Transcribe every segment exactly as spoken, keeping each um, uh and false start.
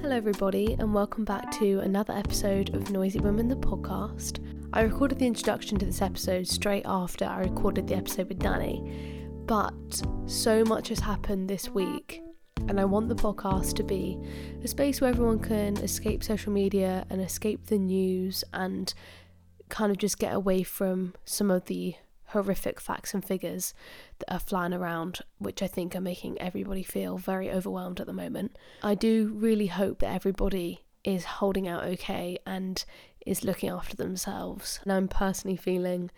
Hello everybody and welcome back to another episode of Noisy Women, the podcast. I recorded the introduction to this episode straight after I recorded the episode with Dani, but so much has happened this week and I want the podcast to be a space where everyone can escape social media and escape the news and kind of just get away from some of the horrific facts and figures that are flying around, which I think are making everybody feel very overwhelmed at the moment. I do really hope that everybody is holding out okay and is looking after themselves. And I'm personally feeling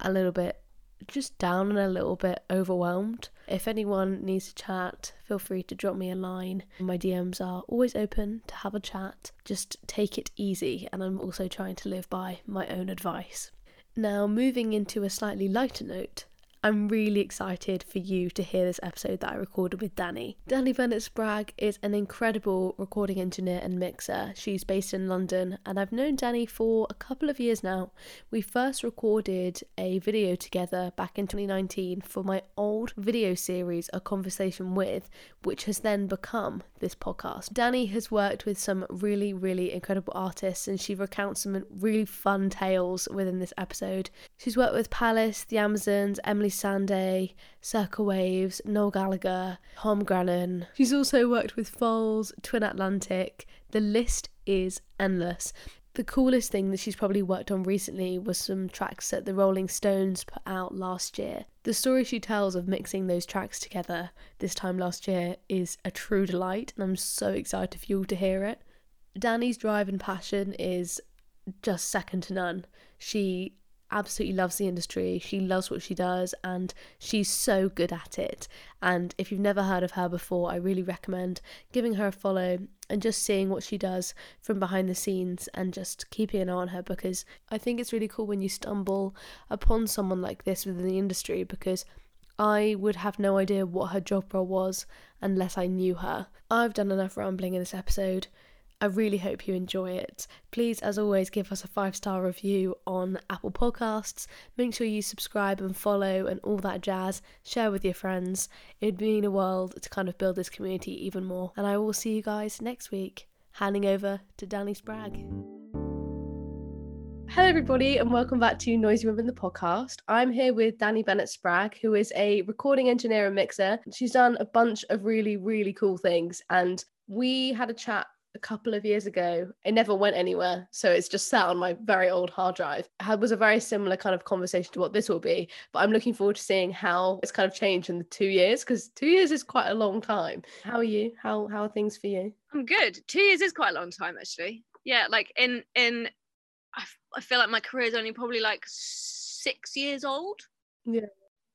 a little bit just down and a little bit overwhelmed. If anyone needs to chat, feel free to drop me a line. My D Ms are always open to have a chat. Just take it easy, and I'm also trying to live by my own advice. Now, moving into a slightly lighter note, I'm really excited for you to hear this episode that I recorded with Dani. Dani Bennett Sprague is an incredible recording engineer and mixer. She's based in London and I've known Dani for a couple of years now. We first recorded a video together back in twenty nineteen for my old video series, A Conversation With, which has then become this podcast. Dani has worked with some really, really incredible artists and she recounts some really fun tales within this episode. She's worked with Palace, The Amazons, Emily Sandé, Circle Waves, Noel Gallagher, Tom Grennan. She's also worked with Falls, Twin Atlantic. The list is endless. The coolest thing that she's probably worked on recently was some tracks that the Rolling Stones put out last year. The story she tells of mixing those tracks together this time last year is a true delight and I'm so excited for you all to hear it. Dani's drive and passion is just second to none. She absolutely loves the industry, she loves what she does and she's so good at it, and if you've never heard of her before I really recommend giving her a follow and just seeing what she does from behind the scenes and just keeping an eye on her, because I think it's really cool when you stumble upon someone like this within the industry, because I would have no idea what her job role was unless I knew her. I've done enough rambling in this episode. I really hope you enjoy it. Please, as always, give us a five-star review on Apple Podcasts. Make sure you subscribe and follow and all that jazz. Share with your friends. It would mean a world to kind of build this community even more. And I will see you guys next week. Handing over to Dani Sprague. Hello, everybody, and welcome back to Noisy Women, the podcast. I'm here with Dani Bennett Sprague, who is a recording engineer and mixer. She's done a bunch of really, really cool things. And we had a chat a couple of years ago. It never went anywhere, so it's just sat on my very old hard drive. It was a very similar kind of conversation to what this will be, but I'm looking forward to seeing how it's kind of changed in the two years, because two years is quite a long time. How are you? How how are things for you? I'm good. Two years is quite a long time, actually. Yeah, like in in I, f- I feel like my career is only probably like six years old. Yeah,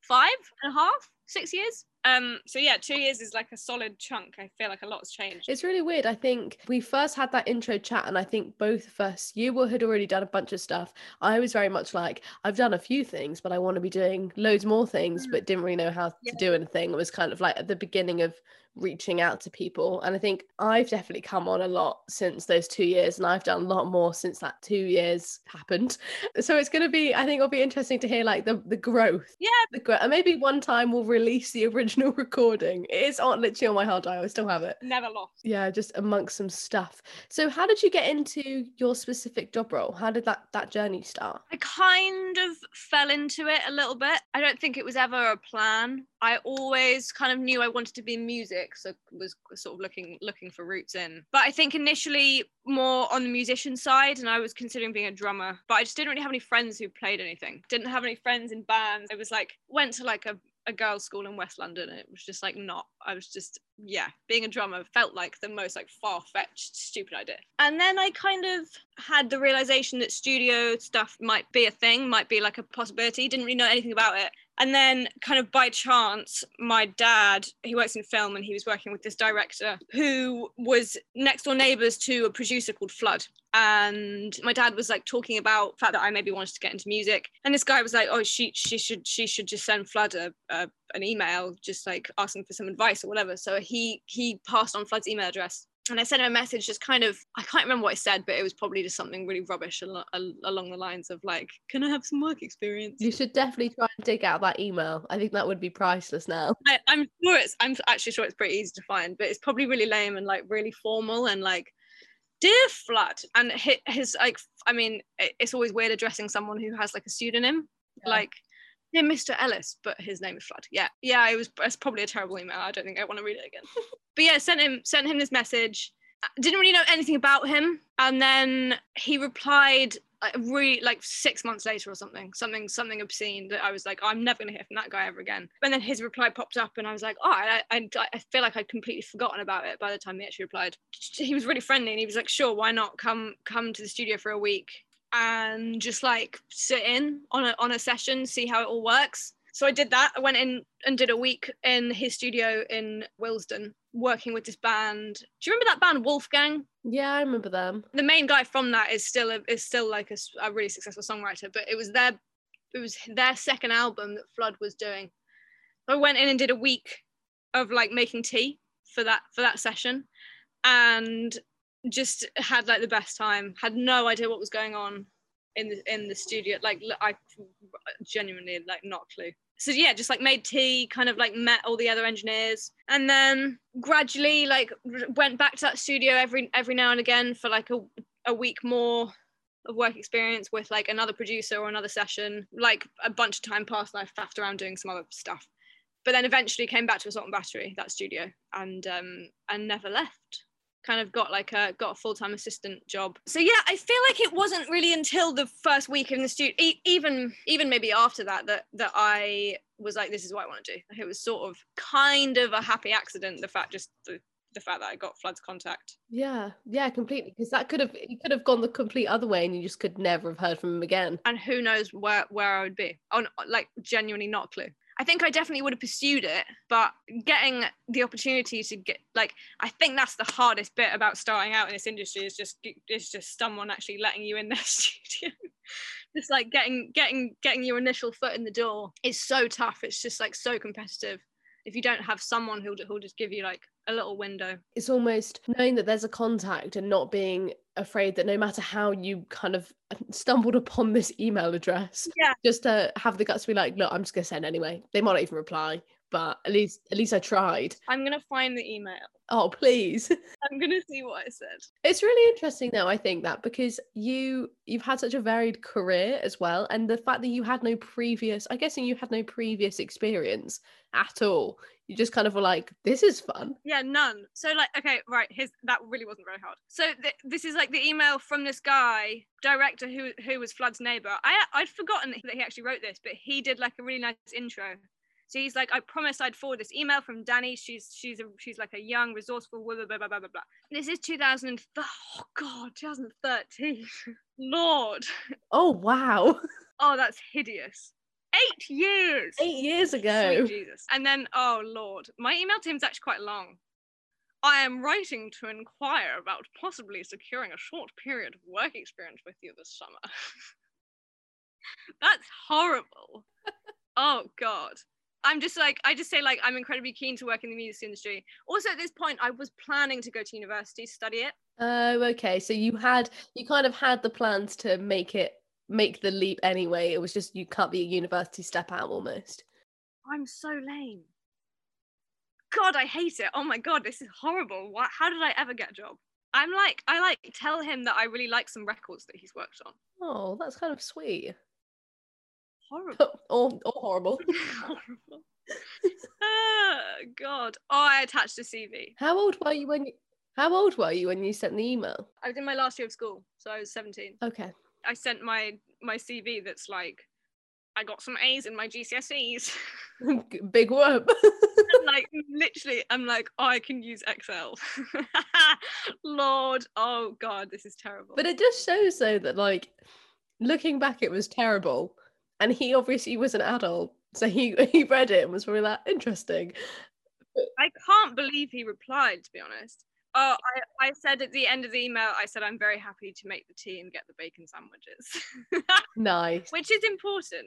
five and a half, six years. Um, so yeah, two years is like a solid chunk. I feel like a lot's changed. It's really weird. I think we first had that intro chat and I think both of us, you had already done a bunch of stuff. I was very much like, I've done a few things, but I want to be doing loads more things, but didn't really know how yeah. to do anything. It was kind of like at the beginning of reaching out to people. And I think I've definitely come on a lot since those two years and I've done a lot more since that two years happened. So it's going to be, I think it'll be interesting to hear like the, the growth. Yeah. The growth. And maybe one time we'll release the original recording. It's on literally on my hard drive. I still have it. Never lost. Yeah, just amongst some stuff. So how did you get into your specific job role? How did that, that journey start? I kind of fell into it a little bit. I don't think it was ever a plan. I always kind of knew I wanted to be in music, so was sort of looking looking for roots in. But I think initially more on the musician side, and I was considering being a drummer, but I just didn't really have any friends who played anything. Didn't have any friends in bands. I was like, went to like a, a girls' school in West London, and it was just like not, I was just, yeah, being a drummer felt like the most like far-fetched, stupid idea. And then I kind of had the realisation that studio stuff might be a thing, might be like a possibility, didn't really know anything about it. And then kind of by chance, my dad, he works in film and he was working with this director who was next door neighbours to a producer called Flood. And my dad was like talking about the fact that I maybe wanted to get into music. And this guy was like, oh, she she should she should just send Flood a, a, an email, just like asking for some advice or whatever. So he he passed on Flood's email address. And I sent him a message, just kind of, I can't remember what I said, but it was probably just something really rubbish al- al- along the lines of like, can I have some work experience? You should definitely try and dig out that email. I think that would be priceless now. I, I'm sure it's, I'm actually sure it's pretty easy to find, but it's probably really lame and like really formal and like, dear Flood. And his, his like, I mean, it's always weird addressing someone who has like a pseudonym, yeah. Like, dear Mister Ellis, but his name is Flood. Yeah, yeah, it was, it was probably a terrible email. I don't think I want to read it again. But yeah, sent him sent him this message. Didn't really know anything about him, and then he replied like, really like six months later or something, something something obscene that I was like, oh, I'm never going to hear from that guy ever again. And then his reply popped up, and I was like, oh, I, I I feel like I'd completely forgotten about it by the time he actually replied. He was really friendly, and he was like, sure, why not come come to the studio for a week and just like sit in on a on a session, see how it all works. So I did that. I went in and did a week in his studio in Willesden, working with this band. Do you remember that band Wolfgang? Yeah, I remember them. The main guy from that is still a, is still like a, a really successful songwriter, but it was their it was their second album that Flood was doing. So I went in and did a week of like making tea for that for that session, and just had like the best time. Had no idea what was going on in the in the studio. Like I genuinely like not a clue. So yeah, just like made tea, kind of like met all the other engineers, and then gradually like went back to that studio every every now and again for like a a week more of work experience with like another producer or another session. Like a bunch of time passed, and I faffed around doing some other stuff. But then eventually came back to Assault and Battery, that studio, and um and never left. Kind of got like a got a full-time assistant job. So yeah, I feel like it wasn't really until the first week in the studio, e- even even maybe after that, that that I was like, this is what I want to do. It was sort of kind of a happy accident, the fact just the, the fact that I got Flood's contact. Yeah, yeah, completely. Because that could have it could have gone the complete other way, and you just could never have heard from him again. And who knows where where I would be? On like genuinely not a clue. I think I definitely would have pursued it, but getting the opportunity to get, like, I think that's the hardest bit about starting out in this industry is just is just someone actually letting you in their studio. Just like getting getting getting your initial foot in the door is so tough. It's just like so competitive. If you don't have someone who'll who'll just give you like a little window, it's almost knowing that there's a contact and not being afraid that no matter how you kind of stumbled upon this email address, yeah, just to have the guts to be like, look, I'm just gonna send anyway. They might not even reply, but at least at least I tried. I'm gonna find the email. Oh, please. I'm gonna see what I said. It's really interesting though, I think, that because you you've had such a varied career as well, and the fact that you had no previous I'm guessing you had no previous experience at all. You just kind of were like, this is fun. Yeah, none. So like, okay, right, here's, that really wasn't very hard. So th- this is like the email from this guy, director who who was Flood's neighbour. I, I'd forgotten that he actually wrote this, but he did like a really nice intro. So he's like, I promised I'd forward this email from Dani. She's she's a, she's like a young, resourceful woman, blah, blah, blah, blah, blah. This is two thousand, oh God, twenty thirteen. Lord. Oh, wow. Oh, that's hideous. Eight years. Eight years ago. Sweet Jesus. And then, oh Lord, my email to him is actually quite long. I am writing to inquire about possibly securing a short period of work experience with you this summer. That's horrible. Oh God. I'm just like, I just say like, I'm incredibly keen to work in the music industry. Also at this point, I was planning to go to university to study it. Oh, okay. So you had, you kind of had the plans to make it, make the leap anyway. It was just, you can't be a university step out almost. I'm so lame. God, I hate it. Oh my God, this is horrible. What, how did I ever get a job? I'm like, I like tell him that I really like some records that he's worked on. Oh, that's kind of sweet. Horrible. Oh, oh horrible. Horrible. Oh, God. Oh, I attached a C V. How old were you when you, how old were you when you sent the email? I was in my last year of school, so I was seventeen. Okay. I sent my, my C V that's like, I got some A's in my G C S Es. Big whoop. Like, literally, I'm like, oh, I can use Excel. Lord, oh, God, this is terrible. But it just shows, though, that, like, looking back, it was terrible. And he obviously was an adult, so he, he read it and was really like, interesting. I can't believe he replied, to be honest. Oh, I, I said at the end of the email, I said, I'm very happy to make the tea and get the bacon sandwiches. Nice. Which is important.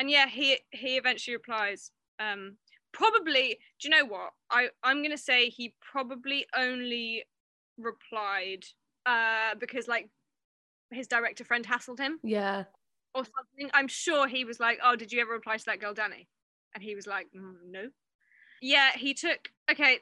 And yeah, he he eventually replies. Um, probably, do you know what? I, I'm going to say he probably only replied uh, because like his director friend hassled him. Yeah. Or something. I'm sure he was like, oh, did you ever reply to that girl, Dani? And he was like, mm, no. Yeah, he took, okay,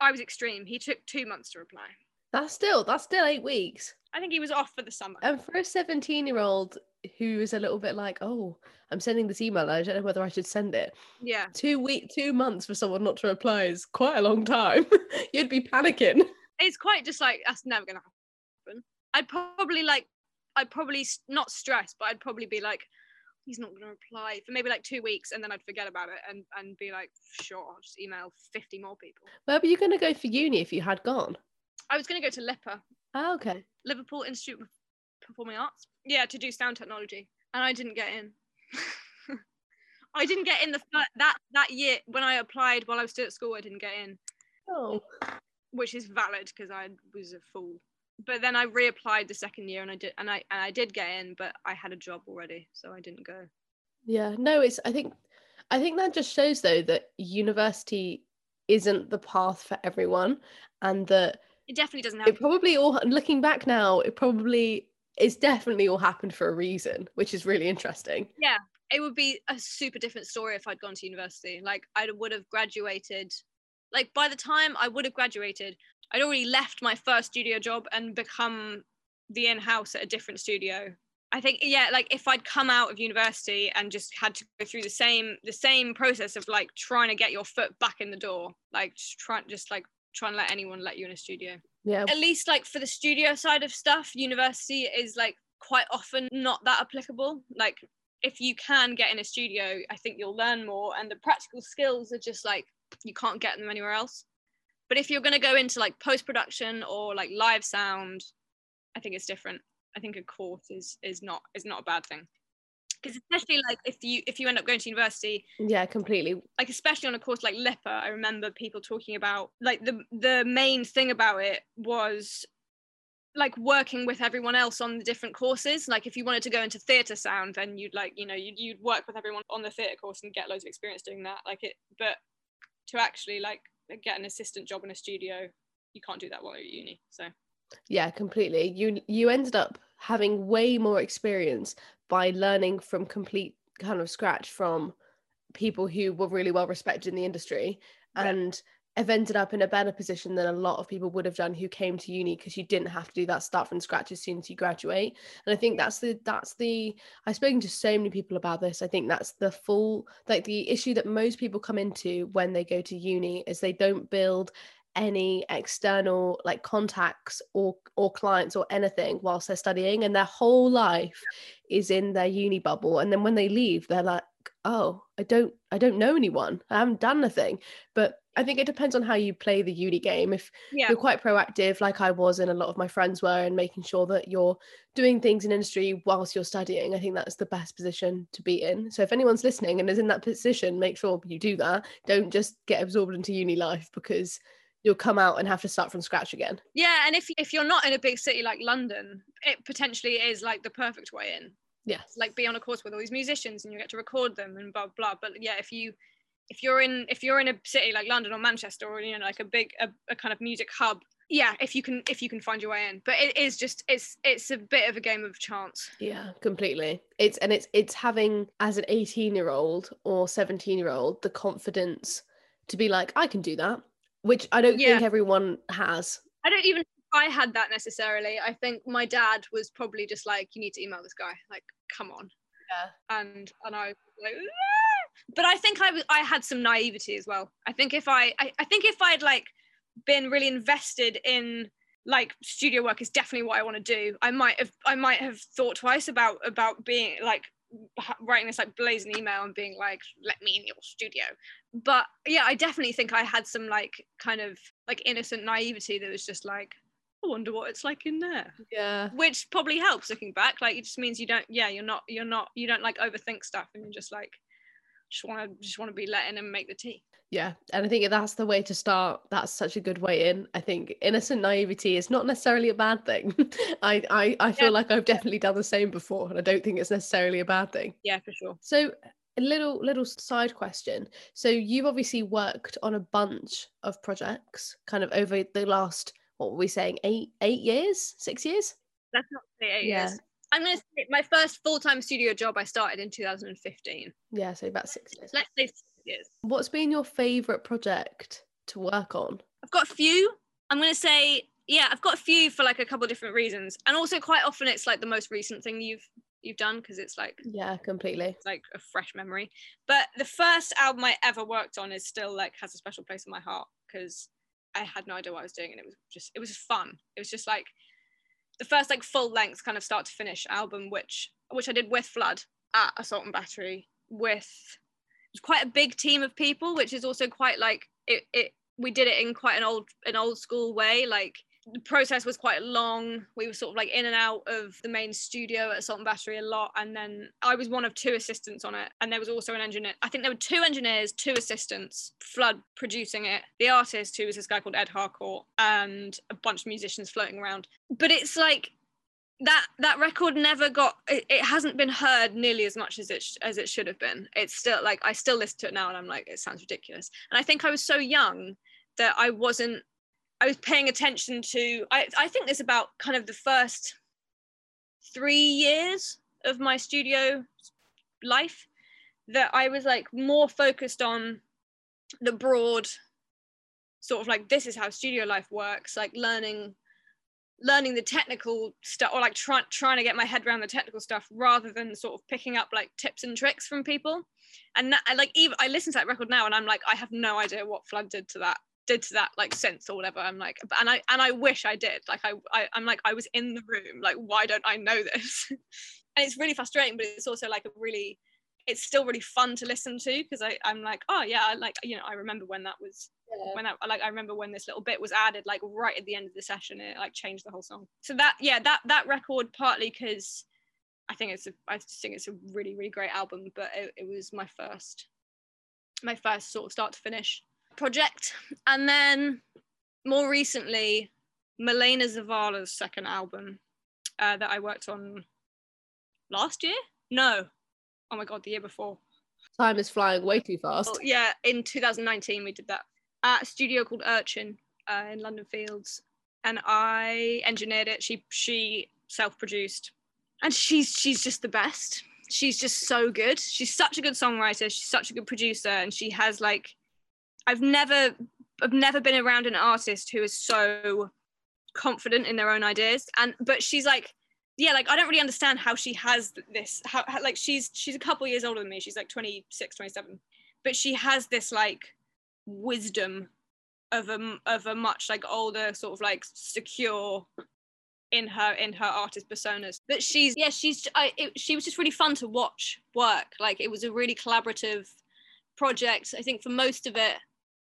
I was extreme. He took two months to reply. That's still, that's still eight weeks. I think he was off for the summer. And for a seventeen-year-old who is a little bit like, oh, I'm sending this email, I don't know whether I should send it. Yeah. Two week, two months for someone not to reply is quite a long time. You'd be panicking. It's quite just like, that's never going to happen. I'd probably like, I'd probably not stress, but I'd probably be like, he's not going to reply for maybe like two weeks and then I'd forget about it and, and be like, sure, I'll just email fifty more people. Where were you going to go for uni if you had gone? I was going to go to LIPA. Oh, okay. Liverpool Institute of Performing Arts. Yeah, to do sound technology. And I didn't get in. I didn't get in the fir- that, that year when I applied while I was still at school, I didn't get in. Oh. Which is valid because I was a fool. But then I reapplied the second year and I did and I and I did get in, but I had a job already, so I didn't go. Yeah, no, it's I think I think that just shows though that university isn't the path for everyone, and that it definitely doesn't happen. It probably all looking back now, it probably it's definitely all happened for a reason, which is really interesting. Yeah, it would be a super different story if I'd gone to university. Like I would have graduated, like by the time I would have graduated, I'd already left my first studio job and become the in-house at a different studio. I think, yeah, like if I'd come out of university and just had to go through the same the same process of like trying to get your foot back in the door, like just trying just like trying to let anyone let you in a studio. Yeah. At least like for the studio side of stuff, university is like quite often not that applicable. Like if you can get in a studio, I think you'll learn more, and the practical skills are just like you can't get them anywhere else. But if you're going to go into like post-production or like live sound, I think it's different. I think a course is is not is not a bad thing. Because especially like if you if you end up going to university, yeah, completely. Like especially on a course like LIPA, I remember people talking about like the the main thing about it was like working with everyone else on the different courses. Like if you wanted to go into theatre sound, then you'd like you know you'd you'd work with everyone on the theatre course and get loads of experience doing that. Like it, but to actually like get an assistant job in a studio, you can't do that while you're at uni. So yeah, completely. You you ended up having way more experience by learning from complete kind of scratch from people who were really well respected in the industry, yeah. And have ended up in a better position than a lot of people would have done who came to uni, because you didn't have to do that start from scratch as soon as you graduate. And I think that's the that's the I've spoken to so many people about this. I think that's the full like the issue that most people come into when they go to uni is they don't build any external like contacts or or clients or anything whilst they're studying, and their whole life is in their uni bubble. And then when they leave, they're like, oh, I don't I don't know anyone, I haven't done nothing. But I think it depends on how you play the uni game. If yeah. you're quite proactive, like I was, and a lot of my friends were, and making sure that you're doing things in industry whilst you're studying, I think that's the best position to be in. So if anyone's listening and is in that position, make sure you do that. Don't just get absorbed into uni life, because you'll come out and have to start from scratch again. Yeah, and if if you're not in a big city like London, it potentially is like the perfect way in. Yeah. Like be on a course with all these musicians and you get to record them and blah, blah. But yeah, if you... If you're in if you're in a city like London or Manchester, or you know like a big a, a kind of music hub, yeah, if you can if you can find your way in. But it is just it's it's a bit of a game of chance. Yeah, completely. It's and it's it's having as an eighteen-year-old or seventeen-year-old the confidence to be like, I can do that, which I don't yeah. think everyone has. I don't even think I had that necessarily. I think my dad was probably just like, you need to email this guy. Like, come on. Yeah. And and I was like. Ah! But I think I, w- I had some naivety as well. I think if I, I, I think if I'd like been really invested in like studio work is definitely what I want to do, I might have, I might have thought twice about, about being like writing this like blazing email and being like, let me in your studio. But yeah, I definitely think I had some like kind of like innocent naivety that was just like, I wonder what it's like in there. Yeah. Which probably helps looking back. Like it just means you don't, yeah, you're not, you're not, you don't like overthink stuff, and you're just like, just want to just want to be let in and make the tea. Yeah, and I think that's the way to start. That's such a good way in. I think innocent naivety is not necessarily a bad thing. I, I, I feel yeah. like I've definitely done the same before, and I don't think it's necessarily a bad thing. Yeah, for sure. So a little little side question. So you've obviously worked on a bunch of projects kind of over the last what were we saying, eight eight years, six years? That's not eight yeah. years. I'm going to say my first full-time studio job I started in two thousand fifteen. Yeah, so about six years. Let's say six years. What's been your favourite project to work on? I've got a few. I'm going to say, yeah, I've got a few for like a couple of different reasons. And also quite often it's like the most recent thing you've you've done, because it's like... Yeah, completely. It's like a fresh memory. But the first album I ever worked on is still like has a special place in my heart, because I had no idea what I was doing, and it was just, it was fun. It was just like the first like full length kind of start to finish album, which which I did with Flood at Assault and Battery with quite a big team of people, which is also quite like it, it we did it in quite an old an old school way. Like the process was quite long. We were sort of like in and out of the main studio at Assault and Battery a lot, and then I was one of two assistants on it, and there was also an engineer. I think there were two engineers, two assistants, Flood producing it, the artist, who was this guy called Ed Harcourt, and a bunch of musicians floating around. But it's like that that record never got it, it hasn't been heard nearly as much as it sh- as it should have been. It's still like I still listen to it now and I'm like, it sounds ridiculous. And I think I was so young that I wasn't I was paying attention to, I, I think it's about kind of the first three years of my studio life that I was like more focused on the broad sort of like, this is how studio life works, like learning learning the technical stuff, or like try, trying to get my head around the technical stuff, rather than sort of picking up like tips and tricks from people. And that, I like, even I listen to that record now and I'm like, I have no idea what Flood did to that. did to that like sense or whatever. I'm like, and I and I wish I did. Like I, I I'm like, I was in the room, like why don't I know this? And it's really frustrating, but it's also like a really, it's still really fun to listen to, because I I'm like, oh yeah, I like, you know, I remember when that was yeah. when that like I remember when this little bit was added like right at the end of the session, and it like changed the whole song. So that yeah that that record, partly because I think it's a, I think it's a really really great album, but it, it was my first my first sort of start to finish project. And then more recently, Milena Zavala's second album uh, that I worked on last year? No. Oh my God, the year before. Time is flying way too fast. Well, yeah, in two thousand nineteen we did that at a studio called Urchin uh, in London Fields, and I engineered it. She she self-produced, and she's she's just the best. She's just so good. She's such a good songwriter. She's such a good producer, and she has like, I've never, I've never been around an artist who is so confident in their own ideas. And, but she's like, yeah, like, I don't really understand how she has this, how, how like, she's, she's a couple years older than me. She's like twenty-six, twenty-seven, but she has this like wisdom of a, of a much like older sort of like secure in her, in her artist personas. But she's, yeah, she's, I, it, she was just really fun to watch work. Like it was a really collaborative project. I think for most of it,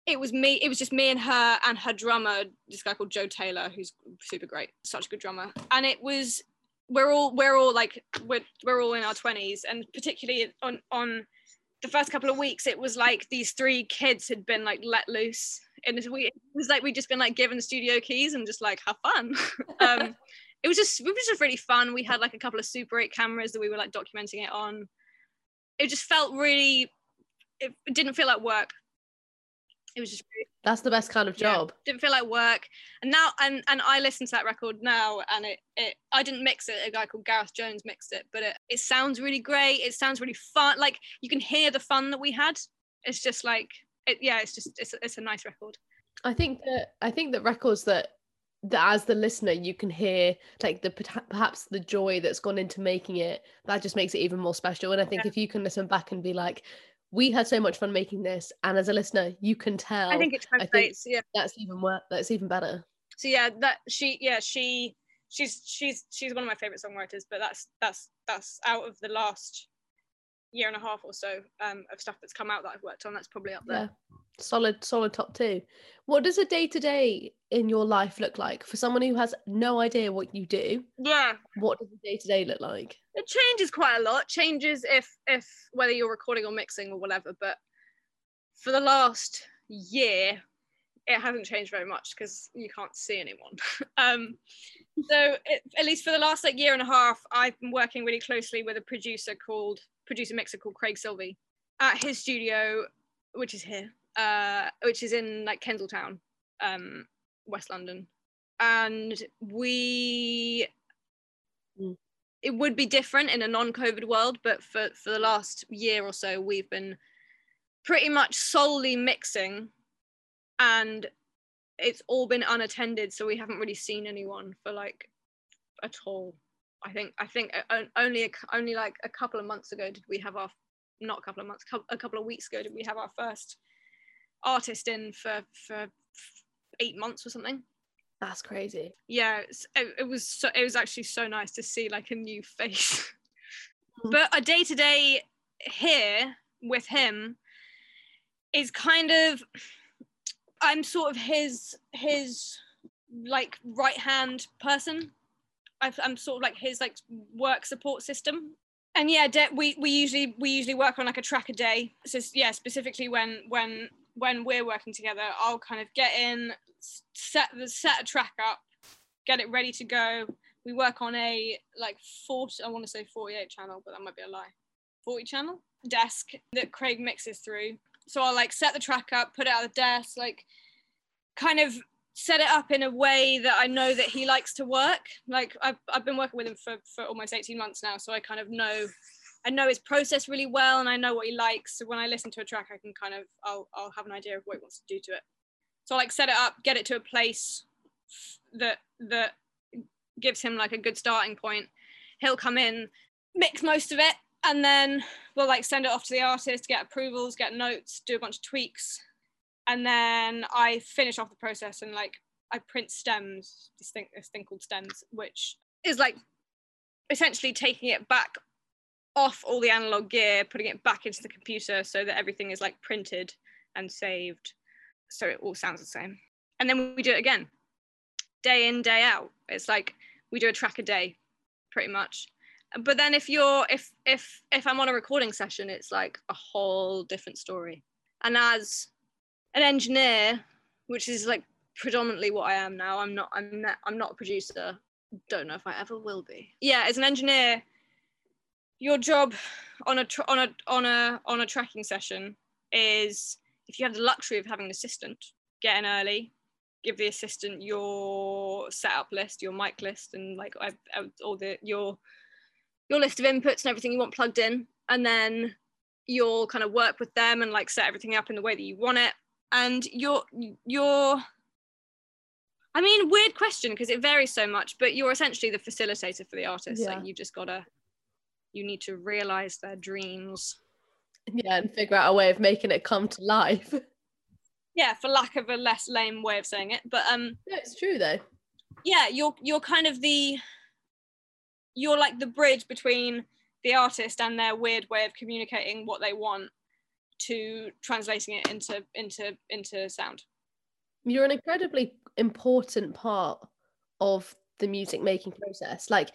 It was me, it was just me and her and her drummer, this guy called Joe Taylor, who's super great, such a good drummer. And it was, we're all, we're all like, we're, we're all in our twenties. And particularly on, on the first couple of weeks, it was like these three kids had been like let loose. And it was like, we'd just been like given studio keys and just like, have fun. um, it was just, it was just really fun. We had like a couple of Super eight cameras that we were like documenting it on. It just felt really, it didn't feel like work. It was just really, that's the best kind of job. Yeah, didn't feel like work. And now and and I listen to that record now, and it it I didn't mix it, a guy called Gareth Jones mixed it, but it, it sounds really great. It sounds really fun. Like you can hear the fun that we had. It's just like it, yeah, it's just it's it's a nice record. I think that I think that records that that as the listener you can hear like the perhaps the joy that's gone into making it, that just makes it even more special. And I think yeah. if you can listen back and be like, we had so much fun making this, and as a listener, you can tell. I think it translates. I think yeah, that's even worse. That's even better. So yeah, that she, yeah, she, she's, she's, she's one of my favorite songwriters. But that's that's that's out of the last year and a half or so um, of stuff that's come out that I've worked on. That's probably up there. Yeah. Solid, solid top two. What does a day to day in your life look like for someone who has no idea what you do? Yeah. What does a day to day look like? It changes quite a lot. Changes if if whether you're recording or mixing or whatever. But for the last year, it hasn't changed very much because you can't see anyone. um, so it, at least for the last like year and a half, I've been working really closely with a producer called producer mixer called Craig Sylvie at his studio, which is here. Uh, which is in like Kensaltown, um, West London, and we mm. it would be different in a non-COVID world, but for, for the last year or so, we've been pretty much solely mixing, and it's all been unattended, so we haven't really seen anyone for like at all. I think I think only only like a couple of months ago did we have our not a couple of months a couple of weeks ago did we have our first artist in for for eight months or something. That's crazy. Yeah, it, it was so, it was actually so nice to see like a new face. But a day to day here with him is kind of, I'm sort of his his like right hand person. I've, I'm sort of like his like work support system. And yeah, de- we we usually we usually work on like a track a day. So yeah, specifically when when. when we're working together, I'll kind of get in, set the set a track up, get it ready to go. We work on a like forty, I want to say forty-eight channel, but that might be a lie, forty channel desk that Craig mixes through. So I'll like set the track up, put it on the desk, like kind of set it up in a way that I know that he likes to work. Like I've, I've been working with him for, for almost eighteen months now, so I kind of know I know his process really well, and I know what he likes. So when I listen to a track, I can kind of, I'll, I'll have an idea of what he wants to do to it. So I like set it up, get it to a place that that gives him like a good starting point. He'll come in, mix most of it, and then we'll like send it off to the artist, get approvals, get notes, do a bunch of tweaks. And then I finish off the process and like, I print stems, this thing, this thing called stems, which is like essentially taking it back off all the analog gear, putting it back into the computer so that everything is like printed and saved, so it all sounds the same. And then we do it again, day in, day out. It's like we do a track a day, pretty much. But then if you're, if if if I'm on a recording session, it's like a whole different story. And as an engineer, which is like predominantly what I am now, I'm not, I'm not, I'm not a producer. Don't know if I ever will be. Yeah, as an engineer, your job on a tra- on a on a on a tracking session is, if you have the luxury of having an assistant, get in early, give the assistant your setup list, your mic list, and like I've, I've, all the your your list of inputs and everything you want plugged in, and then you'll kind of work with them and like set everything up in the way that you want it. And your your I mean, weird question because it varies so much, but you're essentially the facilitator for the artist. Yeah. Like you've just got to. You need to realise their dreams. Yeah, and figure out a way of making it come to life. Yeah, for lack of a less lame way of saying it. But um no, it's true though. Yeah, you're you're kind of the you're like the bridge between the artist and their weird way of communicating what they want to translating it into into into sound. You're an incredibly important part of the music making process. Like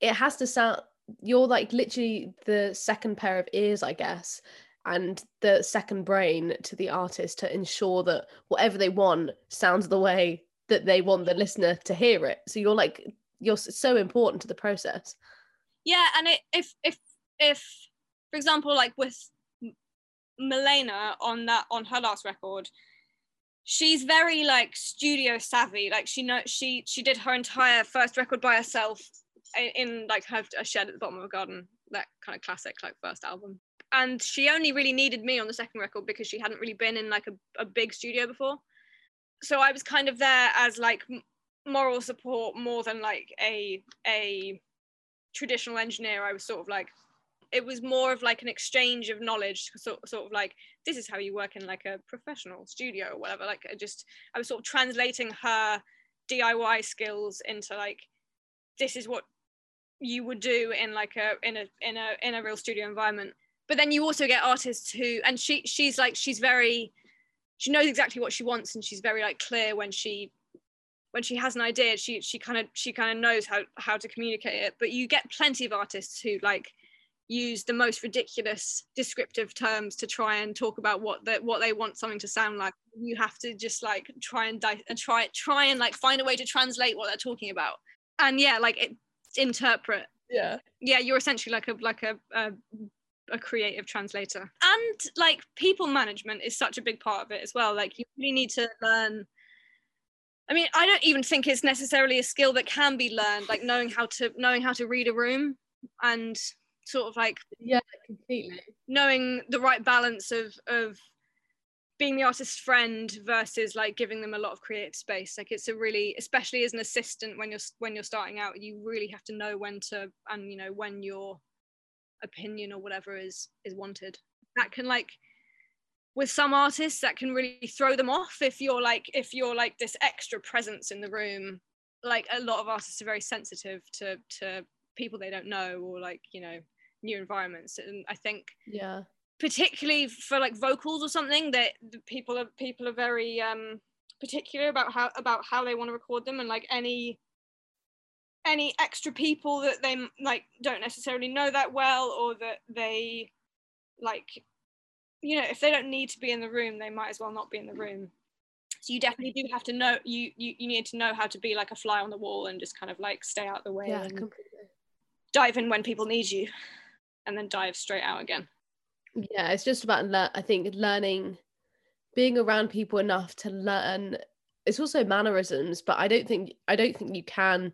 it has to sound you're like literally the second pair of ears, I guess, and the second brain to the artist to ensure that whatever they want sounds the way that they want the listener to hear it. So you're like, you're so important to the process. Yeah, and it, if, if, if, for example, like with Milena on that, on her last record, she's very like studio savvy. Like she know, she, she did her entire first record by herself, in like her, a shed at the bottom of a garden, that kind of classic like first album. And she only really needed me on the second record because she hadn't really been in like a, a big studio before. So I was kind of there as like moral support more than like a a traditional engineer. I was sort of like, it was more of like an exchange of knowledge, sort, sort of like, this is how you work in like a professional studio or whatever. Like I just, I was sort of translating her D I Y skills into like, this is what you would do in like a in a in a in a real studio environment. But then you also get artists who, and she she's like she's very she knows exactly what she wants, and she's very like clear when she when she has an idea. She she kind of she kind of knows how how to communicate it. But you get plenty of artists who like use the most ridiculous descriptive terms to try and talk about what that what they want something to sound like. You have to just like try and di- try try and like find a way to translate what they're talking about. And yeah, like it, interpret. Yeah, yeah. You're essentially like a like a, a a creative translator, and like people management is such a big part of it as well. Like you really need to learn I mean, I don't even think it's necessarily a skill that can be learned, like knowing how to knowing how to read a room and sort of like yeah, completely knowing the right balance of of being the artist's friend versus like giving them a lot of creative space. Like it's a really, especially as an assistant when you're when you're starting out, you really have to know when to, and you know, when your opinion or whatever is is wanted. That can like, with some artists, that can really throw them off if you're like if you're like this extra presence in the room. Like a lot of artists are very sensitive to to people they don't know, or like, you know, new environments. And I think yeah. particularly for like vocals or something, that people are people are very um, particular about how about how they want to record them, and like any any extra people that they like don't necessarily know that well, or that they like, you know, if they don't need to be in the room, they might as well not be in the room. So you definitely do have to know you you, you need to know how to be like a fly on the wall and just kind of like stay out the way, yeah, and completely. Dive in when people need you, and then dive straight out again. Yeah, it's just about le- I think learning, being around people enough to learn. It's also mannerisms, but I don't think I don't think you can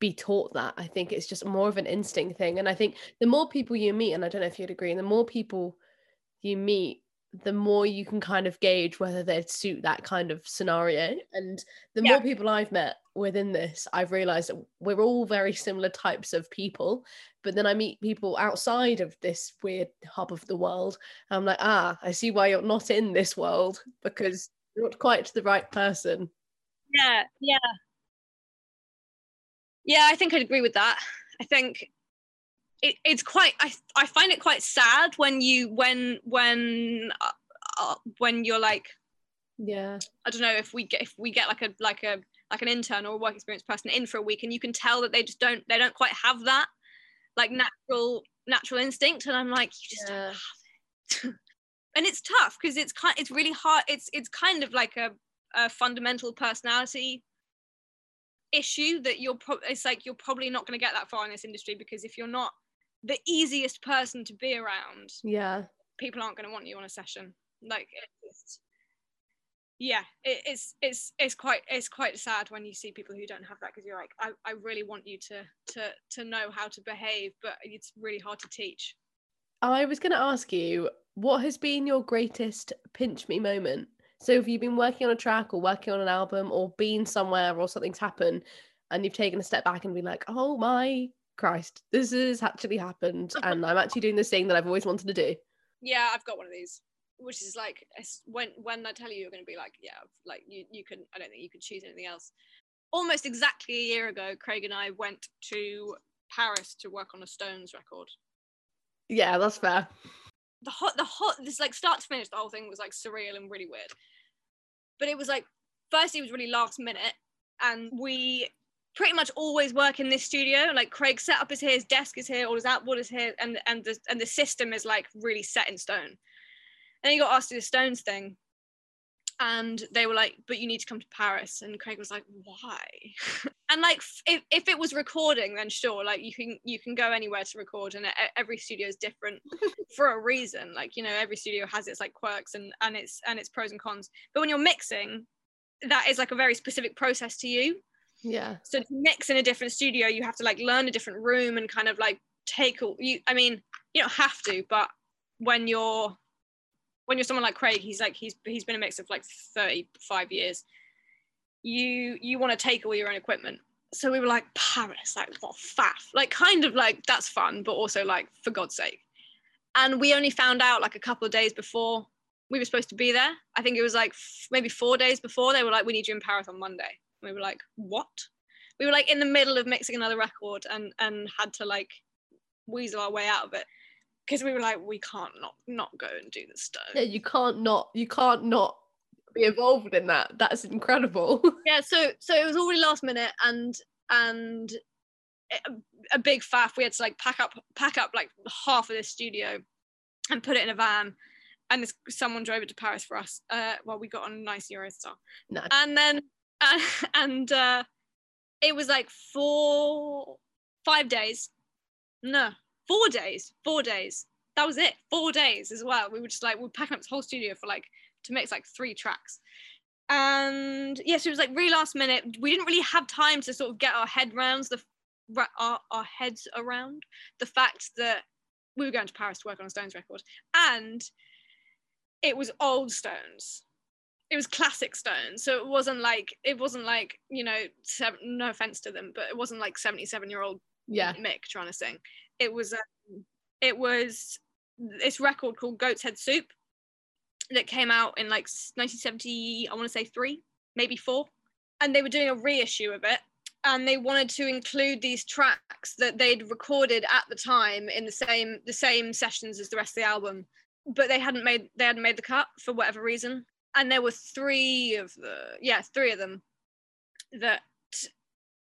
be taught that. I think it's just more of an instinct thing. And I think the more people you meet, and I don't know if you'd agree, and the more people you meet, the more you can kind of gauge whether they'd suit that kind of scenario. And the yeah. more people I've met within this, I've realized that we're all very similar types of people, but then I meet people outside of this weird hub of the world, and I'm like, ah, I see why you're not in this world, because you're not quite the right person. Yeah, yeah. Yeah, I think I'd agree with that. I think it, it's quite, I I find it quite sad when you, when, when, uh, uh, when you're like, yeah, I don't know, if we get, if we get like a, like a, like an intern or a work experience person in for a week, and you can tell that they just don't, they don't quite have that like natural, natural instinct. And I'm like, you just yeah. don't have it. And it's tough, because it's kind, it's really hard. It's, it's kind of like a, a fundamental personality issue that you're pro- it's like you're probably not going to get that far in this industry, because if you're not the easiest person to be around, yeah, people aren't going to want you on a session. Like it's just, yeah it, it's it's it's quite it's quite sad when you see people who don't have that, because you're like, I, I really want you to to to know how to behave, but it's really hard to teach. I was going to ask you, what has been your greatest pinch me moment? So if you've been working on a track or working on an album, or been somewhere or something's happened and you've taken a step back and been like, oh my Christ, this has actually happened, and I'm actually doing this thing that I've always wanted to do. Yeah, I've got one of these, which is like, when when I tell you, you're going to be like, yeah, like you, you can, I don't think you could choose anything else. Almost exactly a year ago, Craig and I went to Paris to work on a Stones record. Yeah, that's fair. The hot, the hot, this like start to finish, the whole thing was like surreal and really weird. But it was like, firstly, it was really last minute, and we pretty much always work in this studio. Like Craig's setup is here, his desk is here, all his outboard is here, and and the and the system is like really set in stone. And he got asked to do the Stones thing, and they were like, "But you need to come to Paris." And Craig was like, "Why?" And like, if if it was recording, then sure, like you can you can go anywhere to record, and every studio is different for a reason. Like, you know, every studio has its like quirks and and its and its pros and cons. But when you're mixing, that is like a very specific process to you. Yeah. So to mix in a different studio, you have to like learn a different room and kind of like take all you. I mean, you don't have to, but when you're when you're someone like Craig, he's like, he's he's been a mixer for like thirty-five years. You you want to take all your own equipment. So we were like, Paris, like what faff? Like kind of like, that's fun, but also like, for God's sake. And we only found out like a couple of days before we were supposed to be there. I think it was like f- maybe four days before, they were like, we need you in Paris on Monday. And we were like, what? We were like in the middle of mixing another record, and and had to like weasel our way out of it. Because we were like, we can't not not go and do the stuff. Yeah, you can't not you can't not be involved in that. That's incredible. Yeah, so so it was all really last minute, and and a big faff. We had to like pack up pack up like half of this studio and put it in a van, and this, someone drove it to Paris for us. Uh, well, we got on a nice Eurostar, nice. and then uh, and uh, it was like four five days. No. Four days, four days. That was it, four days as well. We were just like, we were packing up the whole studio for like, to mix like three tracks. And yes, yeah, so it was like really last minute. We didn't really have time to sort of get our head rounds the our, our heads around the fact that we were going to Paris to work on a Stones record, and it was old Stones. It was classic Stones, so it wasn't like it wasn't like you know, seven, no offense to them, but it wasn't like seventy-seven-year-old yeah. Mick trying to sing. It was um, it was this record called Goat's Head Soup that came out in like nineteen seventy, I want to say three, maybe four, and they were doing a reissue of it, and they wanted to include these tracks that they'd recorded at the time in the same the same sessions as the rest of the album, but they hadn't made they hadn't made the cut for whatever reason. And there were three of the, yeah, three of them that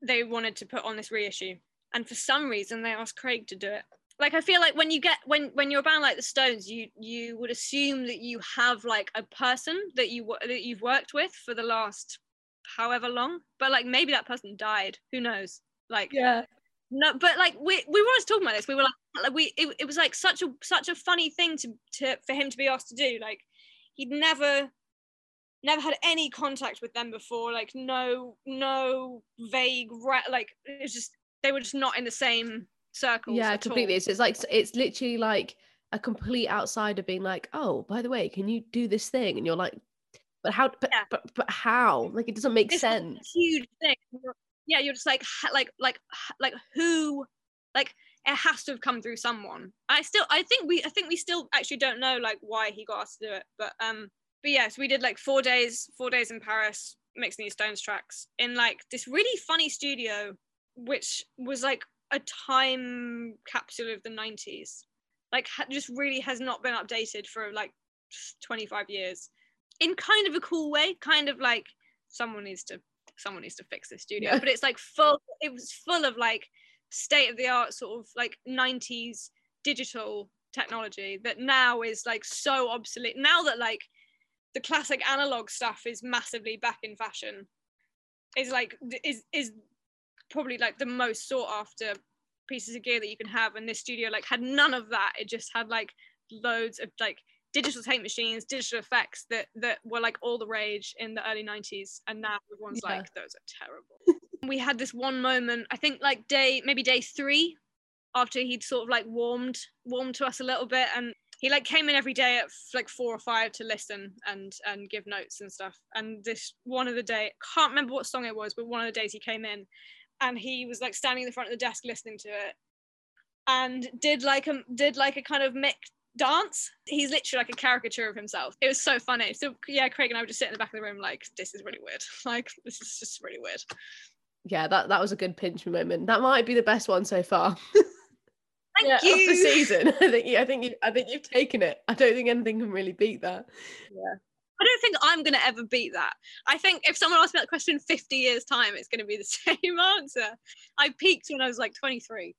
they wanted to put on this reissue. And for some reason, they asked Craig to do it. Like, I feel like when you get, when when you're a band like the Stones, you you would assume that you have like a person that you that you've worked with for the last however long. But like maybe that person died. Who knows? Like, yeah. No, but like we we were always talking about this. We were like, like we it, it was like such a such a funny thing to to for him to be asked to do. Like, he'd never. Never had any contact with them before, like no, no vague, like it's just they were just not in the same circles. Yeah, completely. All. It's it's like it's literally like a complete outsider being like, oh, by the way, can you do this thing? And you're like, but how? But yeah. but, but how? Like it doesn't make it's sense. A huge thing. Yeah, you're just like like like like who? Like it has to have come through someone. I still, I think we, I think we still actually don't know like why he got asked to do it, but um. But yes, yeah, so we did like four days, four days in Paris, mixing these Stones tracks in like this really funny studio, which was like a time capsule of the nineties. Like ha- just really has not been updated for like twenty-five years in kind of a cool way, kind of like someone needs to, someone needs to fix this studio. Yeah. But it's like full, it was full of like state of the art sort of like nineties digital technology that now is like so obsolete. Now that like, the classic analog stuff is massively back in fashion. Is like is is probably like the most sought after pieces of gear that you can have. And this studio like had none of that. It just had like loads of like digital tape machines, digital effects that that were like all the rage in the early nineties. And now everyone's yeah. like, those are terrible. We had this one moment. I think like day maybe day three, after he'd sort of like warmed warmed to us a little bit, and. He like came in every day at like four or five to listen and and give notes and stuff. And this one of the day, can't remember what song it was, but one of the days he came in, and he was like standing in the front of the desk listening to it, and did like a did like a kind of Mick dance. He's literally like a caricature of himself. It was so funny. So yeah, Craig and I would just sit in the back of the room like, this is really weird. Like this is just really weird. Yeah, that that was a good pinch moment. That might be the best one so far. Thank yeah, you. Of the season, I think you, I think you, I think you've taken it. I don't think anything can really beat that. Yeah, I don't think I'm gonna ever beat that. I think if someone asked me that question fifty years time, it's gonna be the same answer. I peaked when I was like twenty-three.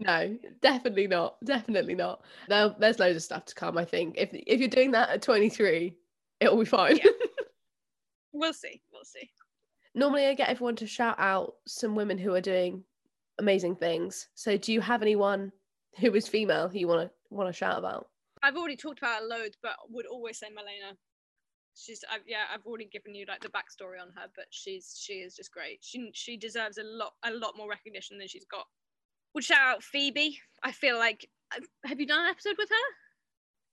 No, definitely not. Definitely not. No, there's loads of stuff to come. I think if if you're doing that at twenty-three, it'll be fine. Yeah. We'll see. We'll see. Normally, I get everyone to shout out some women who are doing amazing things. So do you have anyone who is female who you want to want to shout about? I've already talked about her loads, but would always say Milena. She's I've, yeah I've already given you like the backstory on her, but she's she is just great. She she deserves a lot a lot more recognition than she's got. Would shout out Phoebe. I feel like, have you done an episode with her?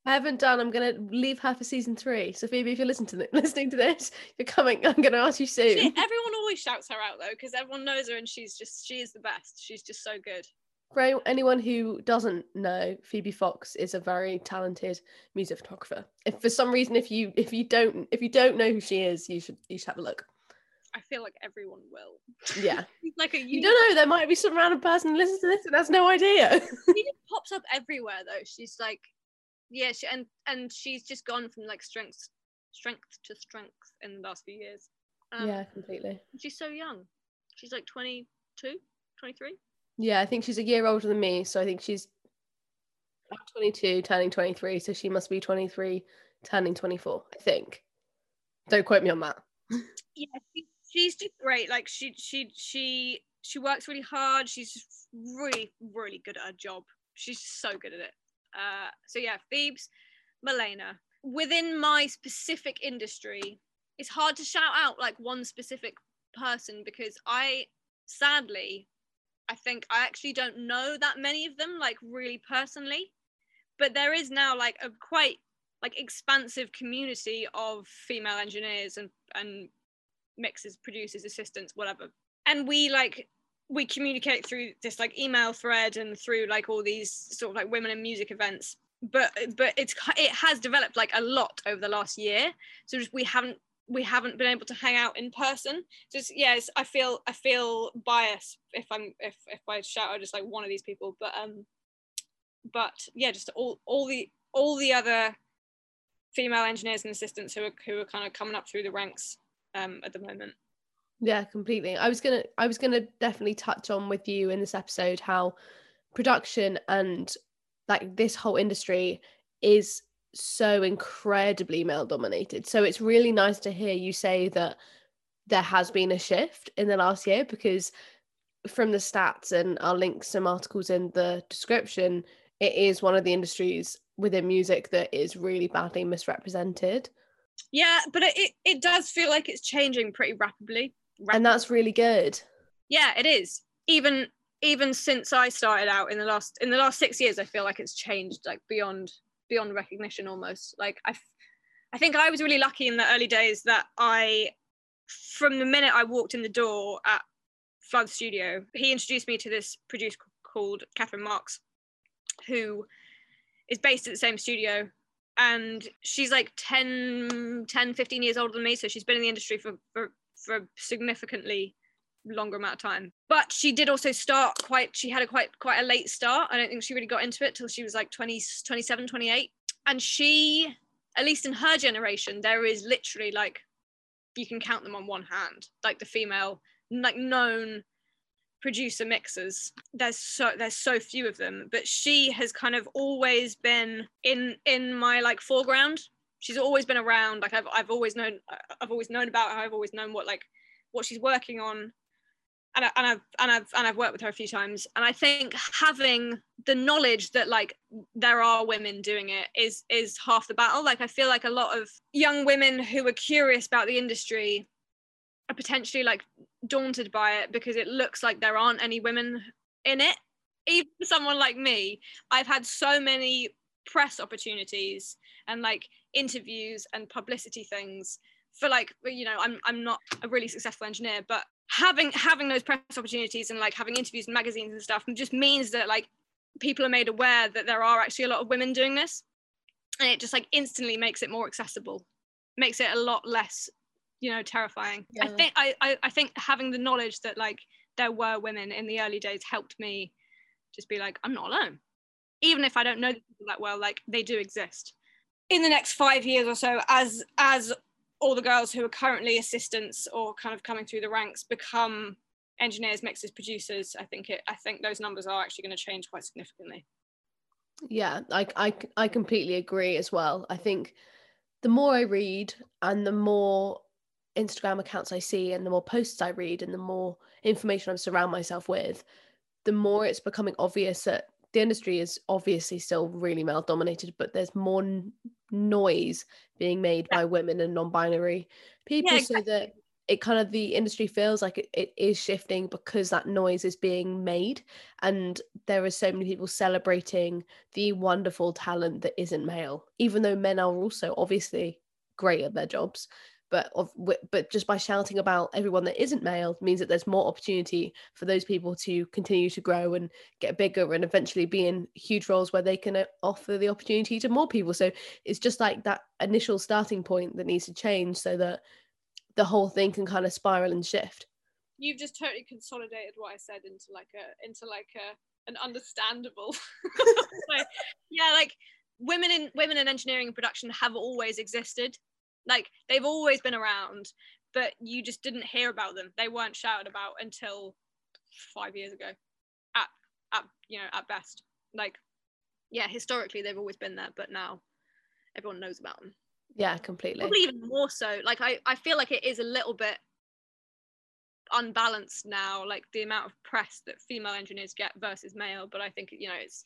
I haven't done. I'm gonna leave her for season three. So Phoebe, if you're listening to this, listening to this, you're coming. I'm gonna ask you soon. She, everyone always shouts her out though, because everyone knows her, and she's just she is the best. She's just so good. For anyone who doesn't know, Phoebe Fox is a very talented music photographer. If for some reason, if you if you don't if you don't know who she is, you should you should have a look. I feel like everyone will. Yeah. like a you don't know. There might be some random person who listens to this and has no idea. She just pops up everywhere though. She's like. Yeah, she, and and she's just gone from like strength strength to strength in the last few years. Um, yeah, completely. She's so young. She's like twenty-two, twenty-three. Yeah, I think she's a year older than me, so I think she's twenty-two turning twenty-three, so she must be twenty-three turning twenty-four, I think. Don't quote me on that. Yeah, she, she's just great. Like she she she she works really hard. She's just really really good at her job. She's so good at it. Uh, so yeah, Phoebes, Milena. Within my specific industry, it's hard to shout out like one specific person, because I sadly I think I actually don't know that many of them, like really personally, but there is now like a quite like expansive community of female engineers and and mixers, producers, assistants, whatever, and we like we communicate through this like email thread and through like all these sort of like women in music events, but but it's it has developed like a lot over the last year, so just we haven't we haven't been able to hang out in person. Just yes, I feel I feel biased if I'm if if I shout out just like one of these people, but um, but yeah, just all all the all the other female engineers and assistants who are who are kind of coming up through the ranks um at the moment. Yeah, completely. I was gonna I was gonna definitely touch on with you in this episode how production and like this whole industry is so incredibly male dominated, so it's really nice to hear you say that there has been a shift in the last year, because from the stats, and I'll link some articles in the description, it is one of the industries within music that is really badly misrepresented. Yeah, but it it does feel like it's changing pretty rapidly, rapidly. And that's really good. Yeah, it is. Even even since I started out in the last in the last six years, I feel like it's changed like beyond beyond recognition almost. Like I, I think I was really lucky in the early days that I, from the minute I walked in the door at Flood Studio, he introduced me to this producer called Catherine Marks, who is based at the same studio, and she's like ten, fifteen years older than me, so she's been in the industry for, for, for a significantly longer amount of time. But she did also start quite, she had a quite quite a late start. I don't think she really got into it till she was like twenty, twenty-seven, twenty-eight. And she, at least in her generation, there is literally like, you can count them on one hand, like the female, like known producer mixers. There's so there's so few of them, but she has kind of always been in in my like foreground. She's always been around. Like I've I've always known I've always known about her. I've always known what like what she's working on. And, I, and I've and I've and I've worked with her a few times, and I think having the knowledge that like there are women doing it is is half the battle. Like I feel like a lot of young women who are curious about the industry are potentially like daunted by it because it looks like there aren't any women in it. Even someone like me, I've had so many press opportunities and like interviews and publicity things for like, you know, I'm I'm not a really successful engineer, but having having those press opportunities and like having interviews in magazines and stuff just means that like people are made aware that there are actually a lot of women doing this, and it just like instantly makes it more accessible, makes it a lot less, you know, terrifying. Yeah. I think I, I I think having the knowledge that like there were women in the early days helped me just be like, I'm not alone, even if I don't know people that well, like they do exist. In the next five years or so, as as all the girls who are currently assistants or kind of coming through the ranks become engineers, mixers, producers, I think it I think those numbers are actually going to change quite significantly. Yeah, I, I, I completely agree as well. I think the more I read and the more Instagram accounts I see and the more posts I read and the more information I surround myself with, the more it's becoming obvious that the industry is obviously still really male dominated, but there's more n- noise being made yeah. by women and non-binary people. Yeah, exactly. So that it kind of, the industry feels like it, it is shifting because that noise is being made, and there are so many people celebrating the wonderful talent that isn't male, even though men are also obviously great at their jobs. But of, but just by shouting about everyone that isn't male means that there's more opportunity for those people to continue to grow and get bigger and eventually be in huge roles where they can offer the opportunity to more people. So it's just like that initial starting point that needs to change so that the whole thing can kind of spiral and shift. You've just totally consolidated what I said into like a into like a an understandable. Like, yeah, like women in women in engineering and production have always existed. Like they've always been around, but you just didn't hear about them. They weren't shouted about until five years ago, at at you know at best. Like, yeah, historically they've always been there, but now everyone knows about them. Yeah, completely. Probably even more so. Like I, I feel like it is a little bit unbalanced now, like the amount of press that female engineers get versus male. But I think you know it's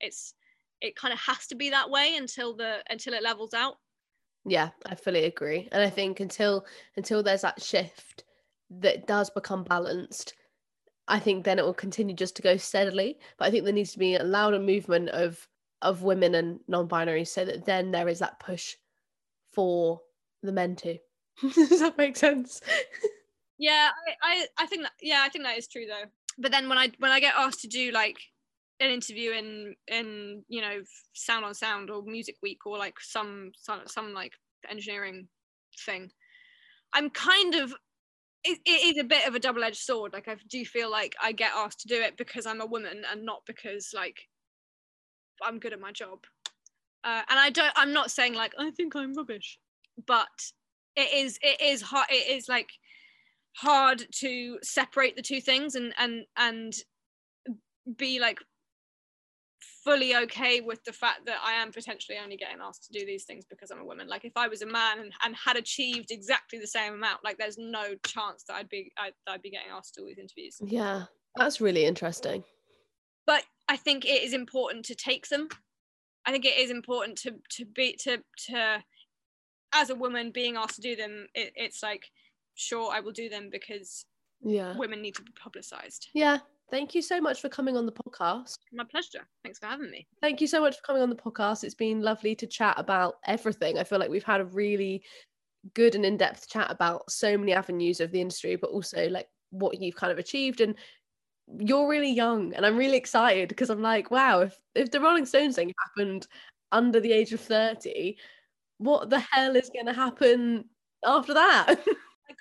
it's it kind of has to be that way until the until it levels out. Yeah, I fully agree. And I think until until there's that shift that does become balanced, I think then it will continue just to go steadily. But I think there needs to be a louder movement of of women and non-binary so that then there is that push for the men too. Does that make sense? Yeah, I, I, I think that, yeah, I think that is true though. But then when I when I get asked to do like an interview in in you know Sound on Sound or Music Week or like some some, some like engineering thing, I'm kind of it, it is a bit of a double-edged sword. Like I do feel like I get asked to do it because I'm a woman and not because like I'm good at my job. Uh, and I don't I'm not saying like I think I'm rubbish, but it is it is hard it is like hard to separate the two things and and and be like fully okay with the fact that I am potentially only getting asked to do these things because I'm a woman. Like if I was a man and, and had achieved exactly the same amount, like there's no chance that I'd be I'd, I'd be getting asked to all these interviews. Yeah, that's really interesting. But I think it is important to take them. I think it is important to to be to to as a woman being asked to do them. It, it's like sure I will do them because yeah, women need to be publicized. Yeah. Thank you so much for coming on the podcast. My pleasure. Thanks for having me. Thank you so much for coming on the podcast. It's been lovely to chat about everything. I feel like we've had a really good and in-depth chat about so many avenues of the industry, but also like what you've kind of achieved. And you're really young, and I'm really excited because I'm like, wow, if, if the Rolling Stones thing happened under the age of thirty, what the hell is going to happen after that? I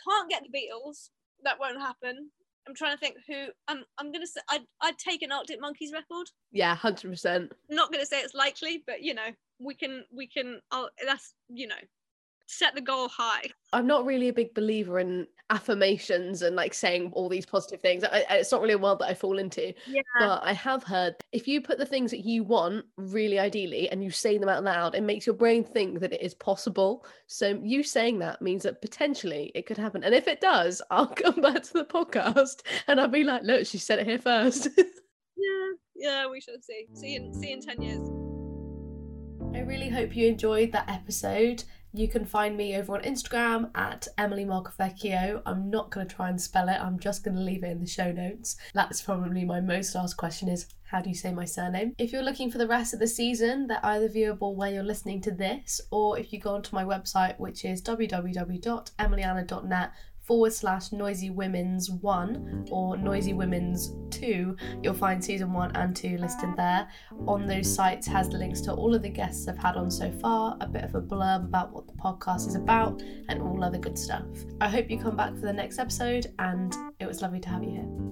can't get the Beatles. That won't happen. I'm trying to think who I'm. I'm gonna say I'd I'd take an Arctic Monkeys record. Yeah, hundred percent. Not gonna say it's likely, but you know, we can we can. I'll, that's you know, set the goal high. I'm not really a big believer in affirmations and like saying all these positive things. I, it's not really a world that I fall into. Yeah. But I have heard if you put the things that you want really ideally and you say them out loud, it makes your brain think that it is possible. So you saying that means that potentially it could happen. And if it does, I'll come back to the podcast and I'll be like, look, she said it here first. Yeah, yeah, we shall see. See you in, see you in ten years. I really hope you enjoyed that episode. You can find me over on Instagram at Emily Marcofecchio. I'm not going to try and spell it. I'm just going to leave it in the show notes. That's probably my most asked question is, how do you say my surname? If you're looking for the rest of the season, they're either viewable where you're listening to this, or if you go onto my website, which is www.emiliana.net forward slash noisy women's one or noisy women's two, you'll find season one and two listed there. On those sites has the links to all of the guests I've had on so far, a bit of a blurb about what the podcast is about, and all other good stuff. I hope you come back for the next episode, and it was lovely to have you here.